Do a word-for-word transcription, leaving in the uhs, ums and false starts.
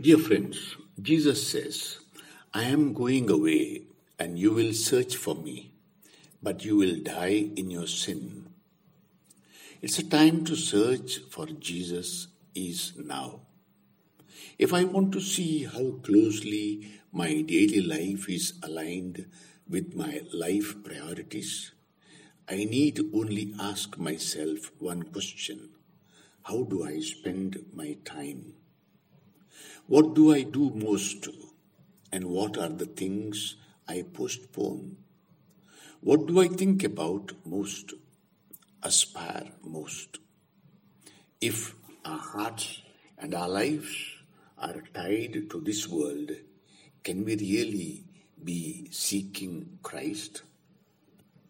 Dear friends, Jesus says, I am going away and you will search for me, but you will die in your sin. It's a time to search for Jesus is now. If I want to see how closely my daily life is aligned with my life priorities, I need only ask myself one question. How do I spend my time? What do I do most? And what are the things I postpone? What do I think about most? Aspire most? If our hearts and our lives are tied to this world, can we really be seeking Christ?